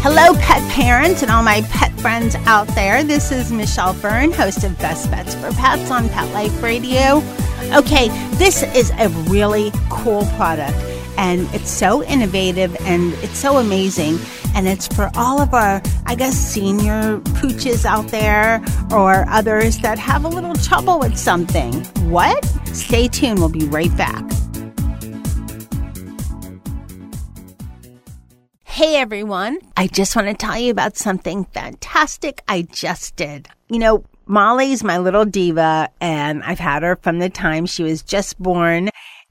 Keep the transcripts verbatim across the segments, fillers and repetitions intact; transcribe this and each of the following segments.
Hello, pet parents and all my pet friends out there. This is Michelle Byrne, host of Best Bets for Pets on Pet Life Radio. Okay, this is a really cool product, and it's so innovative, and it's so amazing, and it's for all of our, I guess, senior pooches out there or others that have a little trouble with something. What? Stay tuned. We'll be right back. Hey everyone, I just want to tell you about something fantastic I just did. You know, Molly's my little diva, and I've had her from the time she was just born,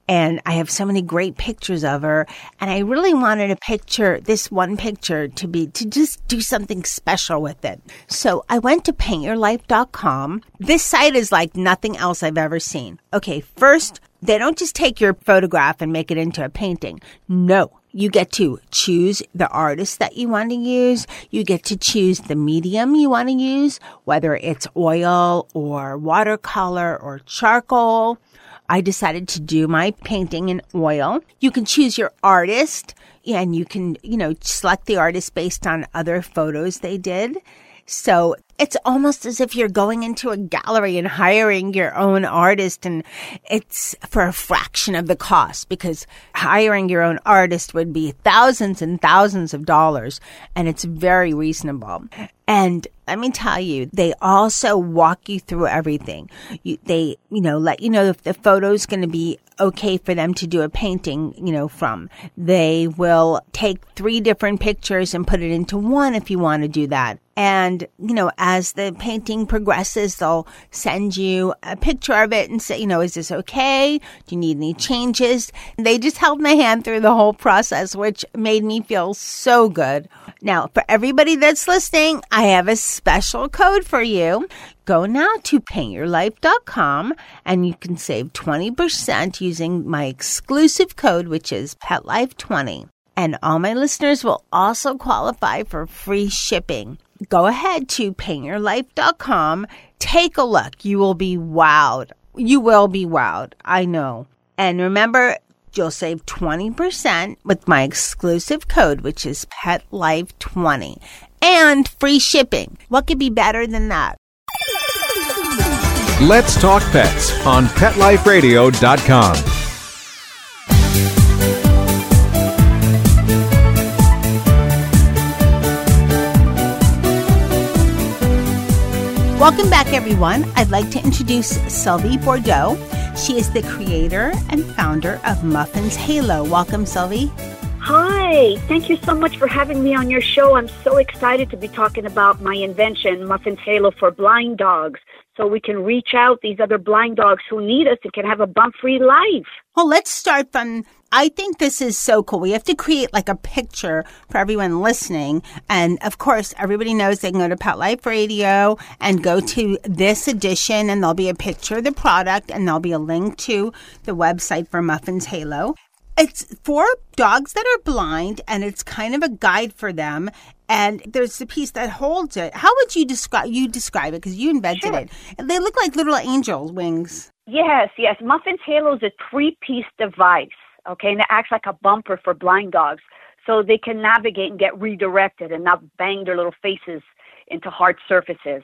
and I have so many great pictures of her, and I really wanted a picture, this one picture, to be, to just do something special with it. So I went to paint your life dot com. This site is like nothing else I've ever seen. Okay, first, they don't just take your photograph and make it into a painting. No. You get to choose the artist that you want to use. You get to choose the medium you want to use, whether it's oil or watercolor or charcoal. I decided to do my painting in oil. You can choose your artist, and you can, you know, select the artist based on other photos they did. So it's almost as if you're going into a gallery and hiring your own artist, and it's for a fraction of the cost, because hiring your own artist would be thousands and thousands of dollars, and it's very reasonable. And let me tell you, they also walk you through everything. You, they, you know, let you know if the photo's going to be okay for them to do a painting, you know, from. They will take three different pictures and put it into one if you want to do that. And, you know, as the painting progresses, they'll send you a picture of it and say, you know, is this okay? Do you need any changes? And they just held my hand through the whole process, which made me feel so good. Now, for everybody that's listening, I have a special code for you. Go now to paint your life dot com, and you can save twenty percent using my exclusive code, which is pet life twenty. And all my listeners will also qualify for free shipping. Go ahead to paint your life dot com. Take a look. You will be wowed. You will be wowed. I know. And remember, you'll save twenty percent with my exclusive code, which is pet life twenty. And free shipping. What could be better than that? Let's Talk Pets on pet life radio dot com. Welcome back, everyone. I'd like to introduce Sylvie Bordeaux. She is the creator and founder of Muffins Halo. Welcome, Sylvie. Hi. Thank you so much for having me on your show. I'm so excited to be talking about my invention, Muffins Halo, for blind dogs, so we can reach out these other blind dogs who need us and can have a bump-free life. Well, let's start from, I think this is so cool. We have to create like a picture for everyone listening. And of course, everybody knows they can go to Pet Life Radio and go to this edition, and there'll be a picture of the product, and there'll be a link to the website for Muffins Halo. It's for dogs that are blind, and it's kind of a guide for them. And there's the piece that holds it. How would you describe you describe it? Because you invented sure. it. They look like little angel wings. Yes, yes. Muffin's Halo is a three-piece device, okay? And it acts like a bumper for blind dogs, so they can navigate and get redirected and not bang their little faces into hard surfaces.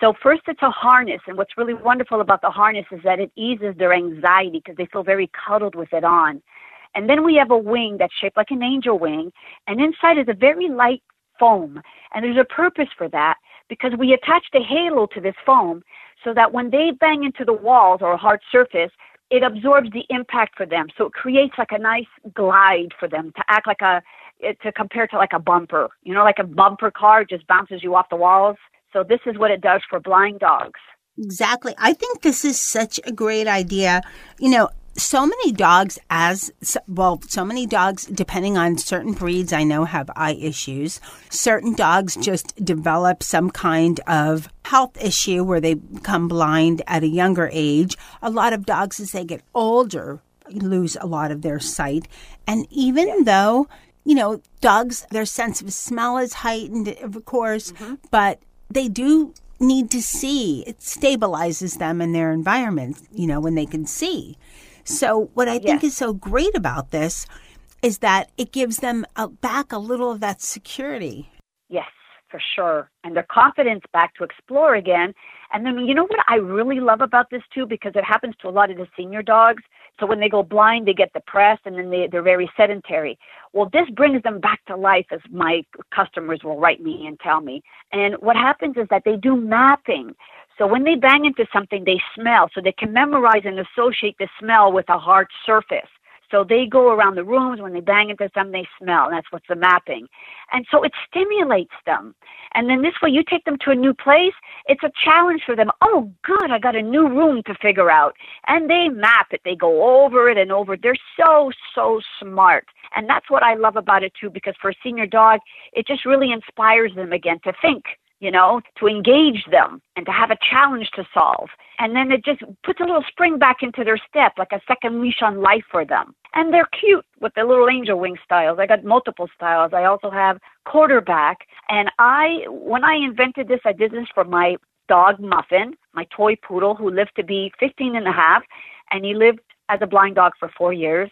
So first, it's a harness, and what's really wonderful about the harness is that it eases their anxiety because they feel very cuddled with it on. And then we have a wing that's shaped like an angel wing, and inside is a very light foam. And there's a purpose for that, because we attach the halo to this foam so that when they bang into the walls or a hard surface, it absorbs the impact for them. So it creates like a nice glide for them to act like a, to compare to like a bumper, you know, like a bumper car just bounces you off the walls. So this is what it does for blind dogs. Exactly. I think this is such a great idea. You know, so many dogs as well, so many dogs, depending on certain breeds, I know have eye issues. Certain dogs just develop some kind of health issue where they become blind at a younger age. A lot of dogs, as they get older, lose a lot of their sight. And even yeah. though, you know, dogs, their sense of smell is heightened, of course, mm-hmm. but they do need to see. It stabilizes them in their environment, you know, when they can see. So what I think yes. is so great about this is that it gives them a, back a little of that security. Yes, for sure. And their confidence back to explore again. And then, you know what I really love about this too, because it happens to a lot of the senior dogs. So when they go blind, they get depressed and then they, they're very sedentary. Well, this brings them back to life, as my customers will write me and tell me. And what happens is that they do mapping. So when they bang into something, they smell. So they can memorize and associate the smell with a hard surface. So they go around the rooms. When they bang into something, they smell. And that's what's the mapping. And so it stimulates them. And then this way, you take them to a new place. It's a challenge for them. Oh, good, I got a new room to figure out. And they map it. They go over it and over. They're so, so smart. And that's what I love about it, too, because for a senior dog, it just really inspires them again to think, you know, to engage them and to have a challenge to solve. And then it just puts a little spring back into their step, like a second leash on life for them. And they're cute with the little angel wing styles. I got multiple styles. I also have quarterback. And I, when I invented this, I did this for my dog Muffin, my toy poodle, who lived to be fifteen and a half. And he lived as a blind dog for four years.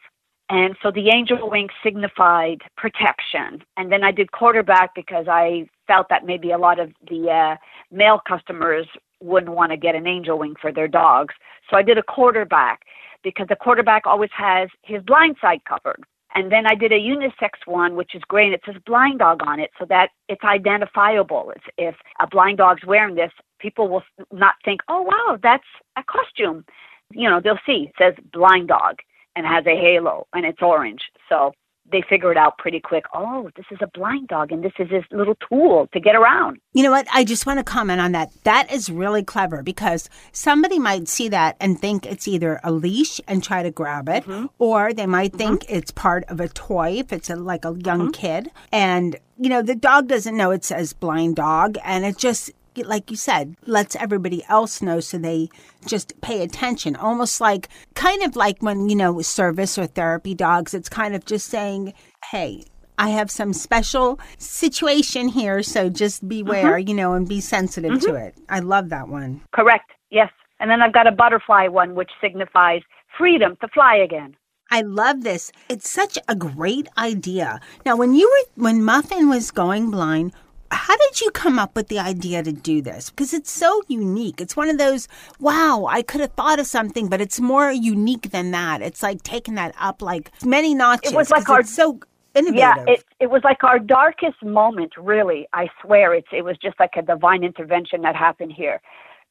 And so the angel wing signified protection. And then I did quarterback because I felt that maybe a lot of the uh, male customers wouldn't want to get an angel wing for their dogs. So I did a quarterback because the quarterback always has his blind side covered. And then I did a unisex one, which is gray, and it says blind dog on it so that it's identifiable. It's, if a blind dog's wearing this, people will not think, oh, wow, that's a costume. You know, they'll see it says blind dog. And has a halo, and it's orange. So they figure it out pretty quick. Oh, this is a blind dog, and this is his little tool to get around. You know what? I just want to comment on that. That is really clever because somebody might see that and think it's either a leash and try to grab it, mm-hmm. or they might mm-hmm. think it's part of a toy if it's a, like a young mm-hmm. kid. And, you know, the dog doesn't know it says blind dog, and it just, like you said, lets everybody else know so they just pay attention. Almost like, kind of like when, you know, service or therapy dogs, it's kind of just saying, hey, I have some special situation here, so just beware, mm-hmm. you know, and be sensitive mm-hmm. to it. I love that one. Correct. Yes. And then I've got a butterfly one, which signifies freedom to fly again. I love this. It's such a great idea. Now, when you were, when Muffin was going blind, how did you come up with the idea to do this? Because it's so unique. It's one of those, wow, I could have thought of something, but it's more unique than that. It's like taking that up like many notches. It was like our, it's so innovative. Yeah, it, it was like our darkest moment, really. I swear it's, it was just like a divine intervention that happened here.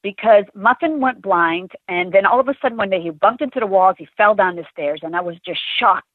Because Muffin went blind, and then all of a sudden one day he bumped into the walls, he fell down the stairs, and I was just shocked.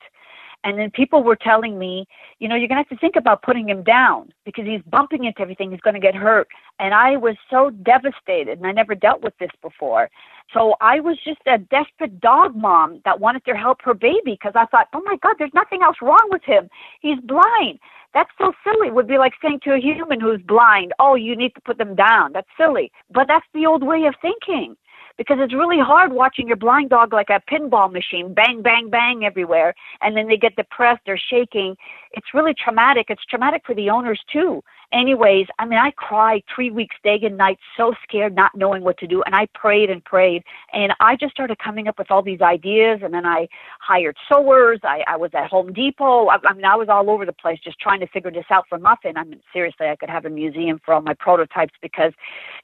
And then people were telling me, you know, you're going to have to think about putting him down because he's bumping into everything. He's going to get hurt. And I was so devastated, and I never dealt with this before. So I was just a desperate dog mom that wanted to help her baby because I thought, oh, my God, there's nothing else wrong with him. He's blind. That's so silly. It would be like saying to a human who's blind, oh, you need to put them down. That's silly. But that's the old way of thinking. Because it's really hard watching your blind dog like a pinball machine, bang, bang, bang everywhere. And then they get depressed, they're shaking. It's really traumatic. It's traumatic for the owners too. Anyways, I mean, I cried three weeks, day and night, so scared, not knowing what to do. And I prayed and prayed. And I just started coming up with all these ideas. And then I hired sewers. I, I was at Home Depot. I, I mean, I was all over the place just trying to figure this out for Muffin. I mean, seriously, I could have a museum for all my prototypes because,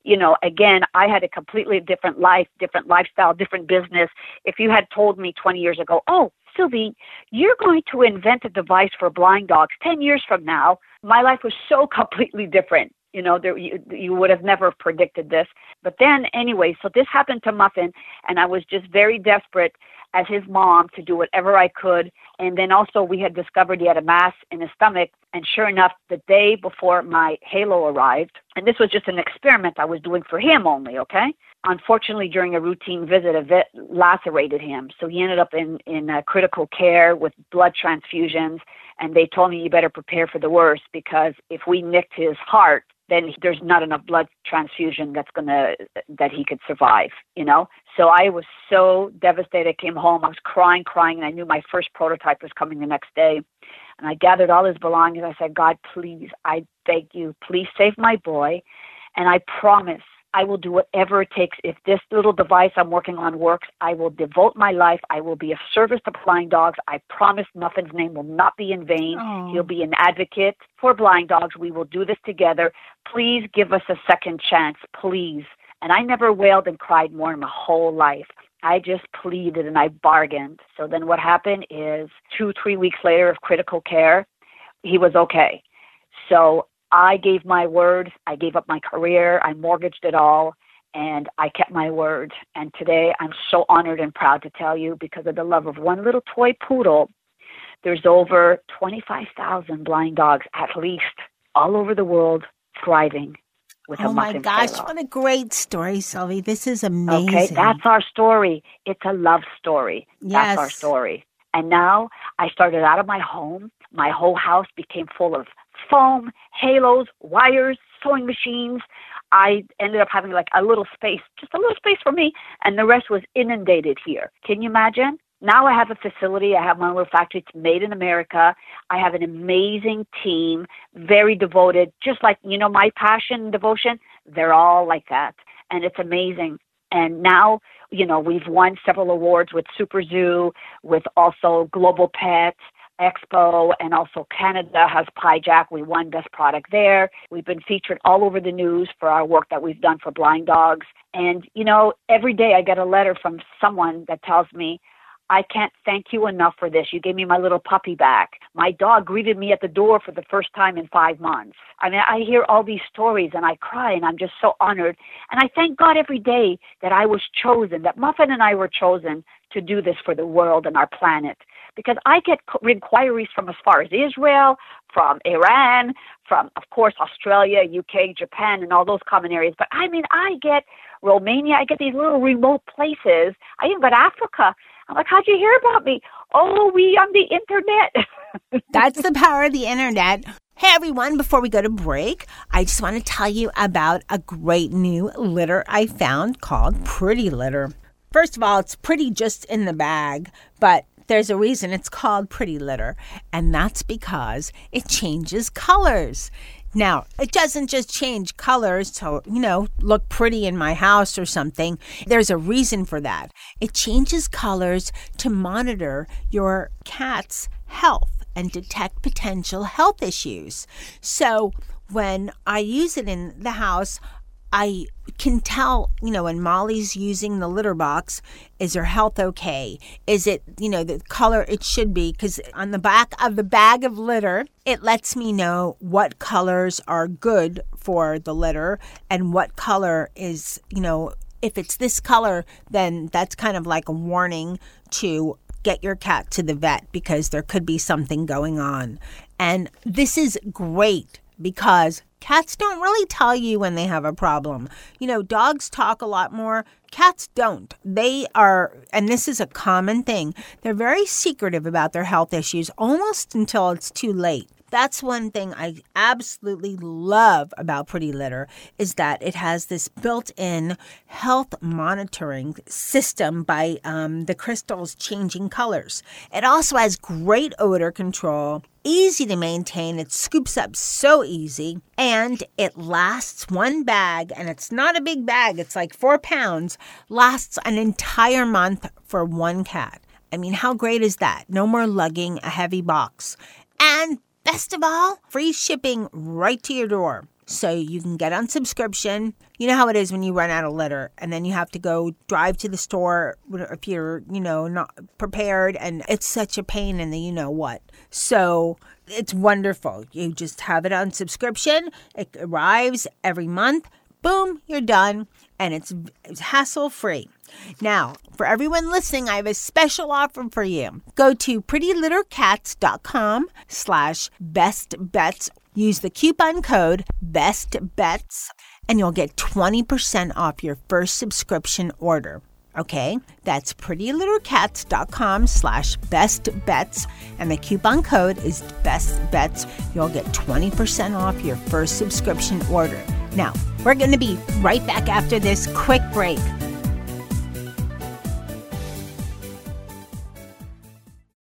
you know, again, I had a completely different life, different lifestyle, different business. If you had told me twenty years ago, oh, Sylvie, you're going to invent a device for blind dogs ten years from now, my life was so completely different. You know, there, you, you would have never predicted this. But then anyway, so this happened to Muffin, and I was just very desperate. as his mom to do whatever I could. And then also we had discovered he had a mass in his stomach. And sure enough, the day before my Halo arrived, and this was just an experiment I was doing for him only, okay? Unfortunately, during a routine visit, a vet lacerated him. So he ended up in, in uh, critical care with blood transfusions. And they told me, you better prepare for the worst, because if we nicked his heart, then there's not enough blood transfusion that's gonna that he could survive, you know? So I was so devastated. I came home, I was crying, crying, and I knew my first prototype was coming the next day. And I gathered all his belongings. I said, God, please, I beg you, please save my boy. And I promise I will do whatever it takes. If this little device I'm working on works, I will devote my life. I will be of service to blind dogs. I promise Muffin's name will not be in vain. Oh. He'll be an advocate for blind dogs. We will do this together. Please give us a second chance, please. And I never wailed and cried more in my whole life. I just pleaded and I bargained. So then what happened is two, three weeks later of critical care, he was okay. So I gave my word, I gave up my career, I mortgaged it all, and I kept my word. And today I'm so honored and proud to tell you, because of the love of one little toy poodle, there's over twenty-five thousand blind dogs, at least, all over the world, thriving with oh a muffin. Oh my gosh, Halo. What a great story, Sylvie. This is amazing. Okay, that's our story. It's a love story. Yes. That's our story. And now I started out of my home. My whole house became full of foam, halos, wires, sewing machines. I ended up having like a little space, just a little space for me, and the rest was inundated here. Can you imagine? Now I have a facility. I have my little factory. It's made in America. I have an amazing team, very devoted, just like, you know, my passion and devotion, they're all like that. And it's amazing. And now, you know, we've won several awards with SuperZoo, with also Global Pets Expo, and also Canada has Pie Jack. We won Best Product there. We've been featured all over the news for our work that we've done for blind dogs. And, you know, every day I get a letter from someone that tells me, I can't thank you enough for this. You gave me my little puppy back. My dog greeted me at the door for the first time in five months. I mean, I hear all these stories and I cry and I'm just so honored. And I thank God every day that I was chosen, that Muffin and I were chosen to do this for the world and our planet. Because I get inquiries from as far as Israel, from Iran, from, of course, Australia, U K, Japan, and all those common areas. But, I mean, I get Romania. I get these little remote places. I even got Africa. I'm like, how'd you hear about me? Oh, we on the internet. That's the power of the internet. Hey, everyone, before we go to break, I just want to tell you about a great new litter I found called Pretty Litter. First of all, it's pretty just in the bag, but there's a reason it's called Pretty Litter, and that's because it changes colors. Now, it doesn't just change colors to, you know, look pretty in my house or something. There's a reason for that. It changes colors to monitor your cat's health and detect potential health issues. So when I use it in the house, I can tell, you know, when Molly's using the litter box, is her health okay? Is it, you know, the color it should be? Because on the back of the bag of litter, it lets me know what colors are good for the litter and what color is, you know, if it's this color, then that's kind of like a warning to get your cat to the vet because there could be something going on. And this is great because cats don't really tell you when they have a problem. You know, dogs talk a lot more. Cats don't. They are, and this is a common thing, they're very secretive about their health issues almost until it's too late. That's one thing I absolutely love about Pretty Litter is that it has this built-in health monitoring system by um, the crystals changing colors. It also has great odor control, easy to maintain. It scoops up so easy, and it lasts one bag, and it's not a big bag. It's like four pounds, lasts an entire month for one cat. I mean, how great is that? No more lugging a heavy box. And best of all, free shipping right to your door. So you can get on subscription. You know how it is when you run out of litter and then you have to go drive to the store if you're, you know, not prepared. And it's such a pain in the you know what. So it's wonderful. You just have it on subscription. It arrives every month. Boom, you're done. And it's, it's hassle free. Now, for everyone listening, I have a special offer for you. Go to pretty litter cats dot com slash best bets. Use the coupon code best bets and you'll get twenty percent off your first subscription order. Okay, that's pretty litter cats dot com slash best bets. And the coupon code is best bets. You'll get twenty percent off your first subscription order. Now, we're going to be right back after this quick break.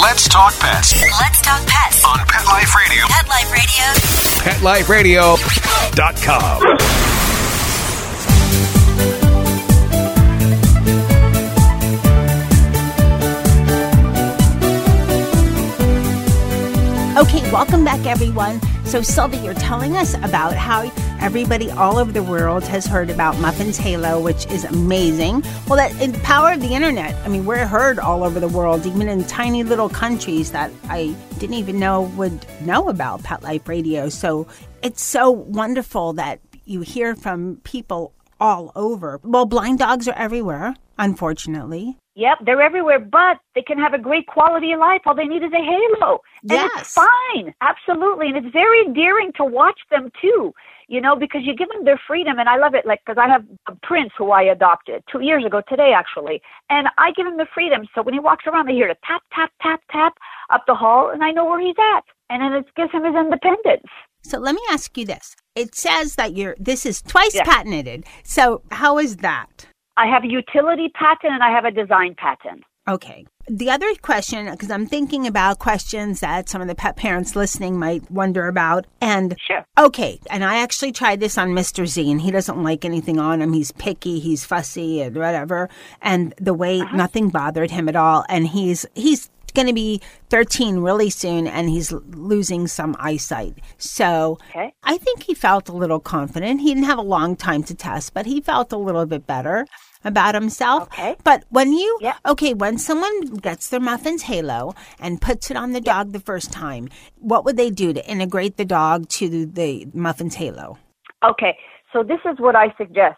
Let's talk pets. Let's talk pets on Pet Life Radio. Pet Life Radio. pet life radio dot com. Okay, welcome back, everyone. So, Sylvie, you're telling us about how everybody all over the world has heard about Muffins Halo, which is amazing. Well, that in the power of the internet, I mean, we're heard all over the world, even in tiny little countries that I didn't even know would know about Pet Life Radio. So it's so wonderful that you hear from people all over. Well, blind dogs are everywhere, unfortunately. Yep, they're everywhere, but they can have a great quality of life. All they need is a halo. And yes. It's fine, absolutely. And it's very endearing to watch them, too. You know, because you give them their freedom, and I love it, like, because I have a prince who I adopted two years ago today, actually, and I give him the freedom, so when he walks around, they hear a tap, tap, tap, tap up the hall, and I know where he's at, and then it gives him his independence. So let me ask you this. It says that you're this is twice yes. patented, so how is that? I have a utility patent, and I have a design patent. Okay. The other question, because I'm thinking about questions that some of the pet parents listening might wonder about. And sure. Okay. And I actually tried this on Mister Z, and he doesn't like anything on him. He's picky. He's fussy and whatever. And the way uh-huh. nothing bothered him at all. And he's he's going to be thirteen really soon, and he's losing some eyesight. So okay. I think he felt a little confident. He didn't have a long time to test, but he felt a little bit better about himself. Okay. But when you, yep. okay, when someone gets their Muffins Halo and puts it on the dog the first time, what would they do to integrate the dog to the Muffins Halo? Okay, so this is what I suggest.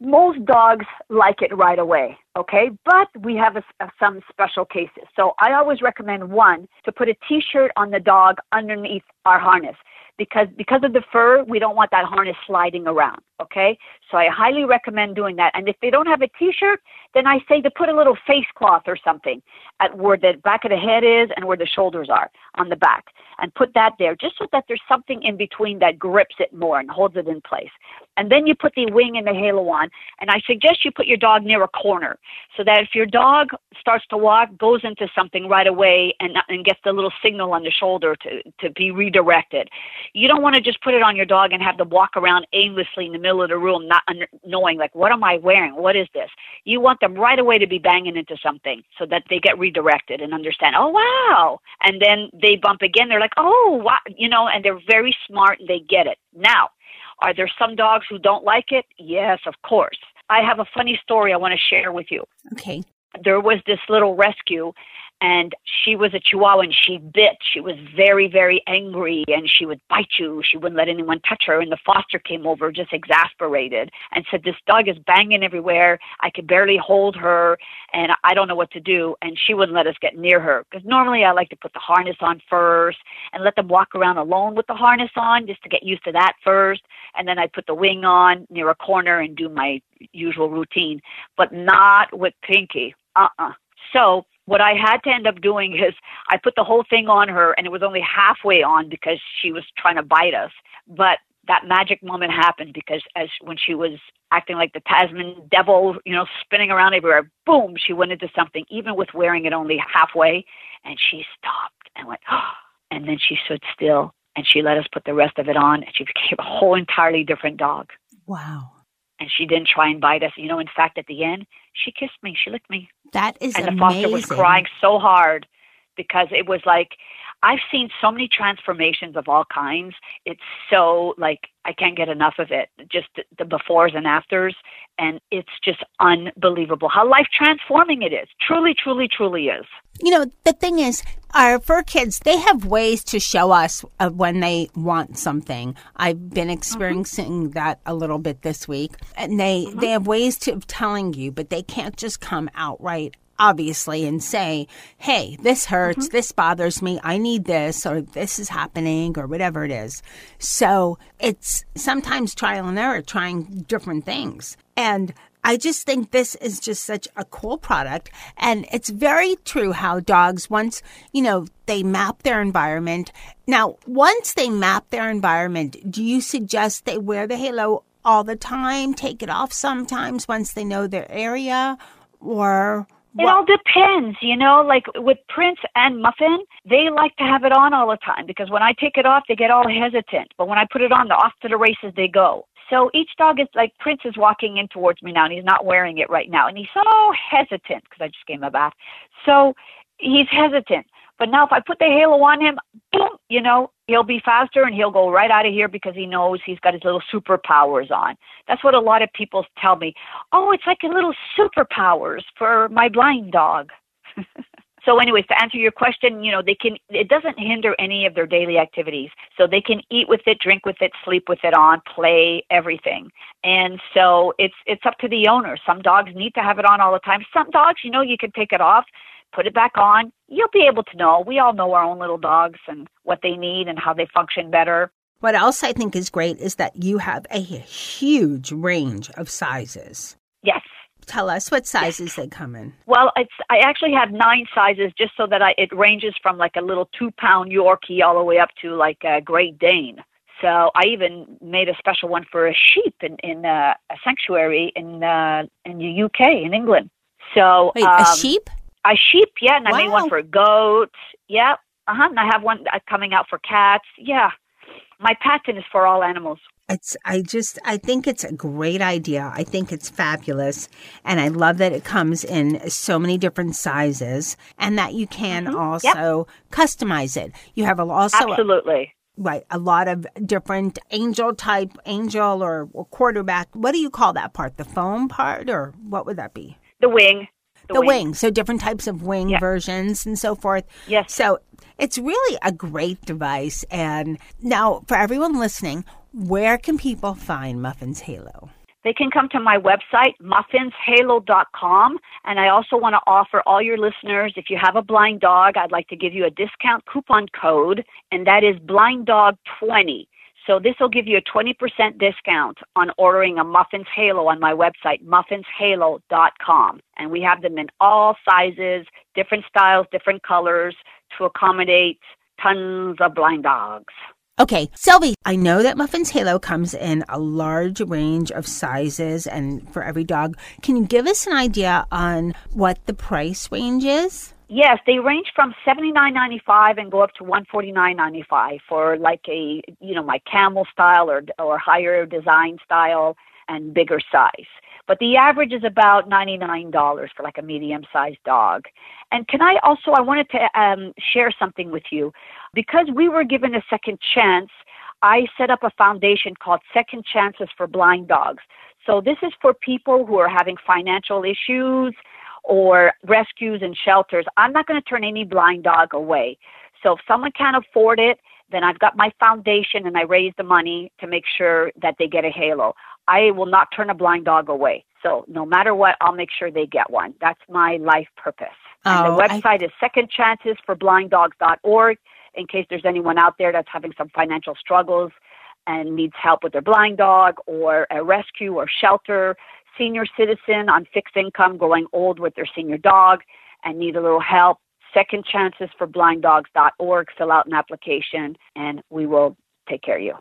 Most dogs like it right away, okay? But we have a, a, some special cases. So I always recommend, one, to put a T-shirt on the dog underneath our harness. Because because of the fur, we don't want that harness sliding around, okay? So I highly recommend doing that. And if they don't have a T-shirt, then I say to put a little face cloth or something at where the back of the head is and where the shoulders are on the back. And put that there just so that there's something in between that grips it more and holds it in place. And then you put the wing and the halo on. And I suggest you put your dog near a corner so that if your dog starts to walk, goes into something right away and, and gets the little signal on the shoulder to, to be redirected. You don't want to just put it on your dog and have them walk around aimlessly in the middle of the room, not un- knowing, like, what am I wearing? What is this? You want them right away to be banging into something so that they get redirected and understand, oh, wow. And then they bump again. They're like, oh, wow. You know, and they're very smart and they get it. Now, are there some dogs who don't like it? Yes, of course. I have a funny story I want to share with you. Okay. There was this little rescue. And she was a Chihuahua, and she bit. She was very, very angry, and she would bite you. She wouldn't let anyone touch her. And the foster came over just exasperated and said, this dog is banging everywhere. I could barely hold her, and I don't know what to do. And she wouldn't let us get near her. Because normally I like to put the harness on first and let them walk around alone with the harness on just to get used to that first. And then I put the wing on near a corner and do my usual routine, but not with Pinky. Uh-uh. So what I had to end up doing is I put the whole thing on her, and it was only halfway on because she was trying to bite us. But that magic moment happened because as when she was acting like the Tasman devil, you know, spinning around everywhere, boom, she went into something, even with wearing it only halfway. And she stopped and went, oh, and then she stood still, and she let us put the rest of it on, and she became a whole entirely different dog. Wow. And she didn't try and bite us. You know, in fact, at the end, she kissed me. She licked me. That is amazing. And the foster was crying so hard because it was like, I've seen so many transformations of all kinds. It's so, like, I can't get enough of it. Just the, the befores and afters. And it's just unbelievable how life transforming it is. Truly, truly, truly is. You know, the thing is, our fur kids, they have ways to show us uh, when they want something. I've been experiencing mm-hmm. that a little bit this week. And they, mm-hmm. they have ways to telling you, but they can't just come outright, obviously, and say, hey, this hurts, mm-hmm. this bothers me, I need this, or this is happening, or whatever it is. So it's sometimes trial and error, trying different things. And I just think this is just such a cool product. And it's very true how dogs, once, you know, they map their environment. Now, once they map their environment, do you suggest they wear the halo all the time, take it off sometimes once they know their area, or... It all depends, you know, like with Prince and Muffin, they like to have it on all the time because when I take it off, they get all hesitant. But when I put it on, they're off to the races they go. So each dog is like, Prince is walking in towards me now and he's not wearing it right now. And he's so hesitant because I just gave him a bath. So he's hesitant. But now if I put the halo on him, boom, you know, he'll be faster and he'll go right out of here because he knows he's got his little superpowers on. That's what a lot of people tell me. Oh, it's like a little superpowers for my blind dog. So anyways, to answer your question, you know, they can, it doesn't hinder any of their daily activities. So they can eat with it, drink with it, sleep with it on, play, everything. And so it's, it's up to the owner. Some dogs need to have it on all the time. Some dogs, you know, you can take it off, put it back on. You'll be able to know. We all know our own little dogs and what they need and how they function better. What else I think is great is that you have a huge range of sizes. Yes. Tell us what sizes yes. they come in. Well, it's, I actually have nine sizes just so that I, it ranges from like a little two-pound Yorkie all the way up to like a Great Dane. So I even made a special one for a sheep in, in uh, a sanctuary in uh, in the U K, in England. So Wait, um, a sheep? A sheep, yeah, and wow. I made one for goats, yeah, uh-huh, and I have one coming out for cats, yeah. My pattern is for all animals. It's, I just, I think it's a great idea. I think it's fabulous, and I love that it comes in so many different sizes, and that you can mm-hmm. also yep. customize it. You have also absolutely a, right a lot of different angel type, angel or, or quarterback. What do you call that part? The foam part, or what would that be? The wing. The, the wing. wing. So different types of wing yeah. versions and so forth. Yes. So it's really a great device. And now for everyone listening, where can people find Muffins Halo? They can come to my website, muffins halo dot com. And I also want to offer all your listeners, if you have a blind dog, I'd like to give you a discount coupon code, and that is blind dog twenty. So this will give you a twenty percent discount on ordering a Muffins Halo on my website, muffins halo dot com. And we have them in all sizes, different styles, different colors to accommodate tons of blind dogs. Okay, Sylvie, I know that Muffins Halo comes in a large range of sizes and for every dog. Can you give us an idea on what the price range is? Yes, they range from seventy-nine ninety-five and go up to one forty-nine ninety-five for like a, you know, my camel style or or higher design style and bigger size. But the average is about ninety-nine dollars for like a medium-sized dog. And can I also, I wanted to um, share something with you. Because we were given a second chance, I set up a foundation called Second Chances for Blind Dogs. So this is for people who are having financial issues or rescues and shelters. I'm not going to turn any blind dog away. So if someone can't afford it, then I've got my foundation and I raise the money to make sure that they get a halo. I will not turn a blind dog away. So no matter what, I'll make sure they get one. That's my life purpose. And oh, the website I... is second chances for blind dogs dot org in case there's anyone out there that's having some financial struggles and needs help with their blind dog or a rescue or shelter, senior citizen on fixed income going old with their senior dog and need a little help, second chances for blind dogs dot org. Fill out an application and we will take care of you.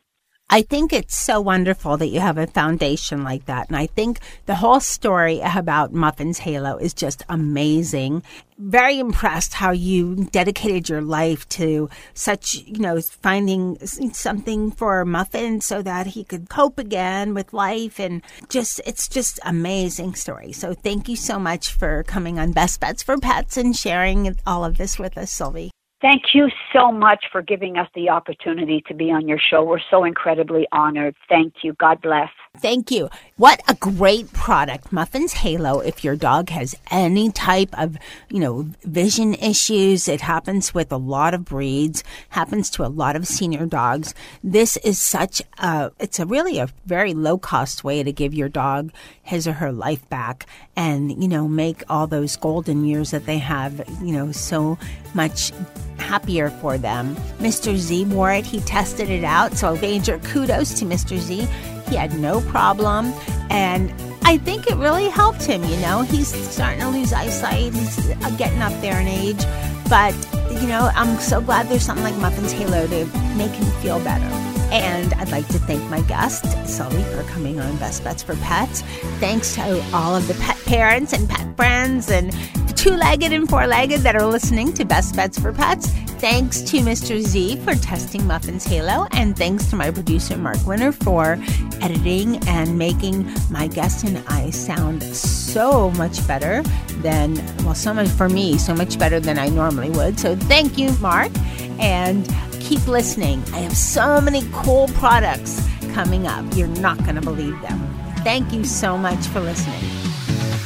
I think it's so wonderful that you have a foundation like that. And I think the whole story about Muffins Halo is just amazing. Very impressed how you dedicated your life to such, you know, finding something for Muffin so that he could cope again with life. And just, it's just amazing story. So thank you so much for coming on Best Bets for Pets and sharing all of this with us, Sylvie. Thank you so much for giving us the opportunity to be on your show. We're so incredibly honored. Thank you. God bless. Thank you. What a great product, Muffins Halo. If your dog has any type of, you know, vision issues, it happens with a lot of breeds, happens to a lot of senior dogs. This is such a, it's a really a very low cost way to give your dog his or her life back and, you know, make all those golden years that they have, you know, so much happier for them. Mister Z wore it. He tested it out. So major kudos to Mister Z. He had no problem. And I think it really helped him. You know, he's starting to lose eyesight. He's getting up there in age. But, you know, I'm so glad there's something like Muffins Halo to make him feel better. And I'd like to thank my guest, Sylvie, for coming on Best Bets for Pets. Thanks to all of the pet parents and pet friends and two-legged and four-legged that are listening to Best Bets for Pets. Thanks to Mister Z for testing Muffins Halo. And thanks to my producer, Mark Winter, for editing and making my guest and I sound so much better than, well, so much for me, so much better than I normally would. So thank you, Mark. And keep listening. I have so many cool products coming up. You're not going to believe them. Thank you so much for listening.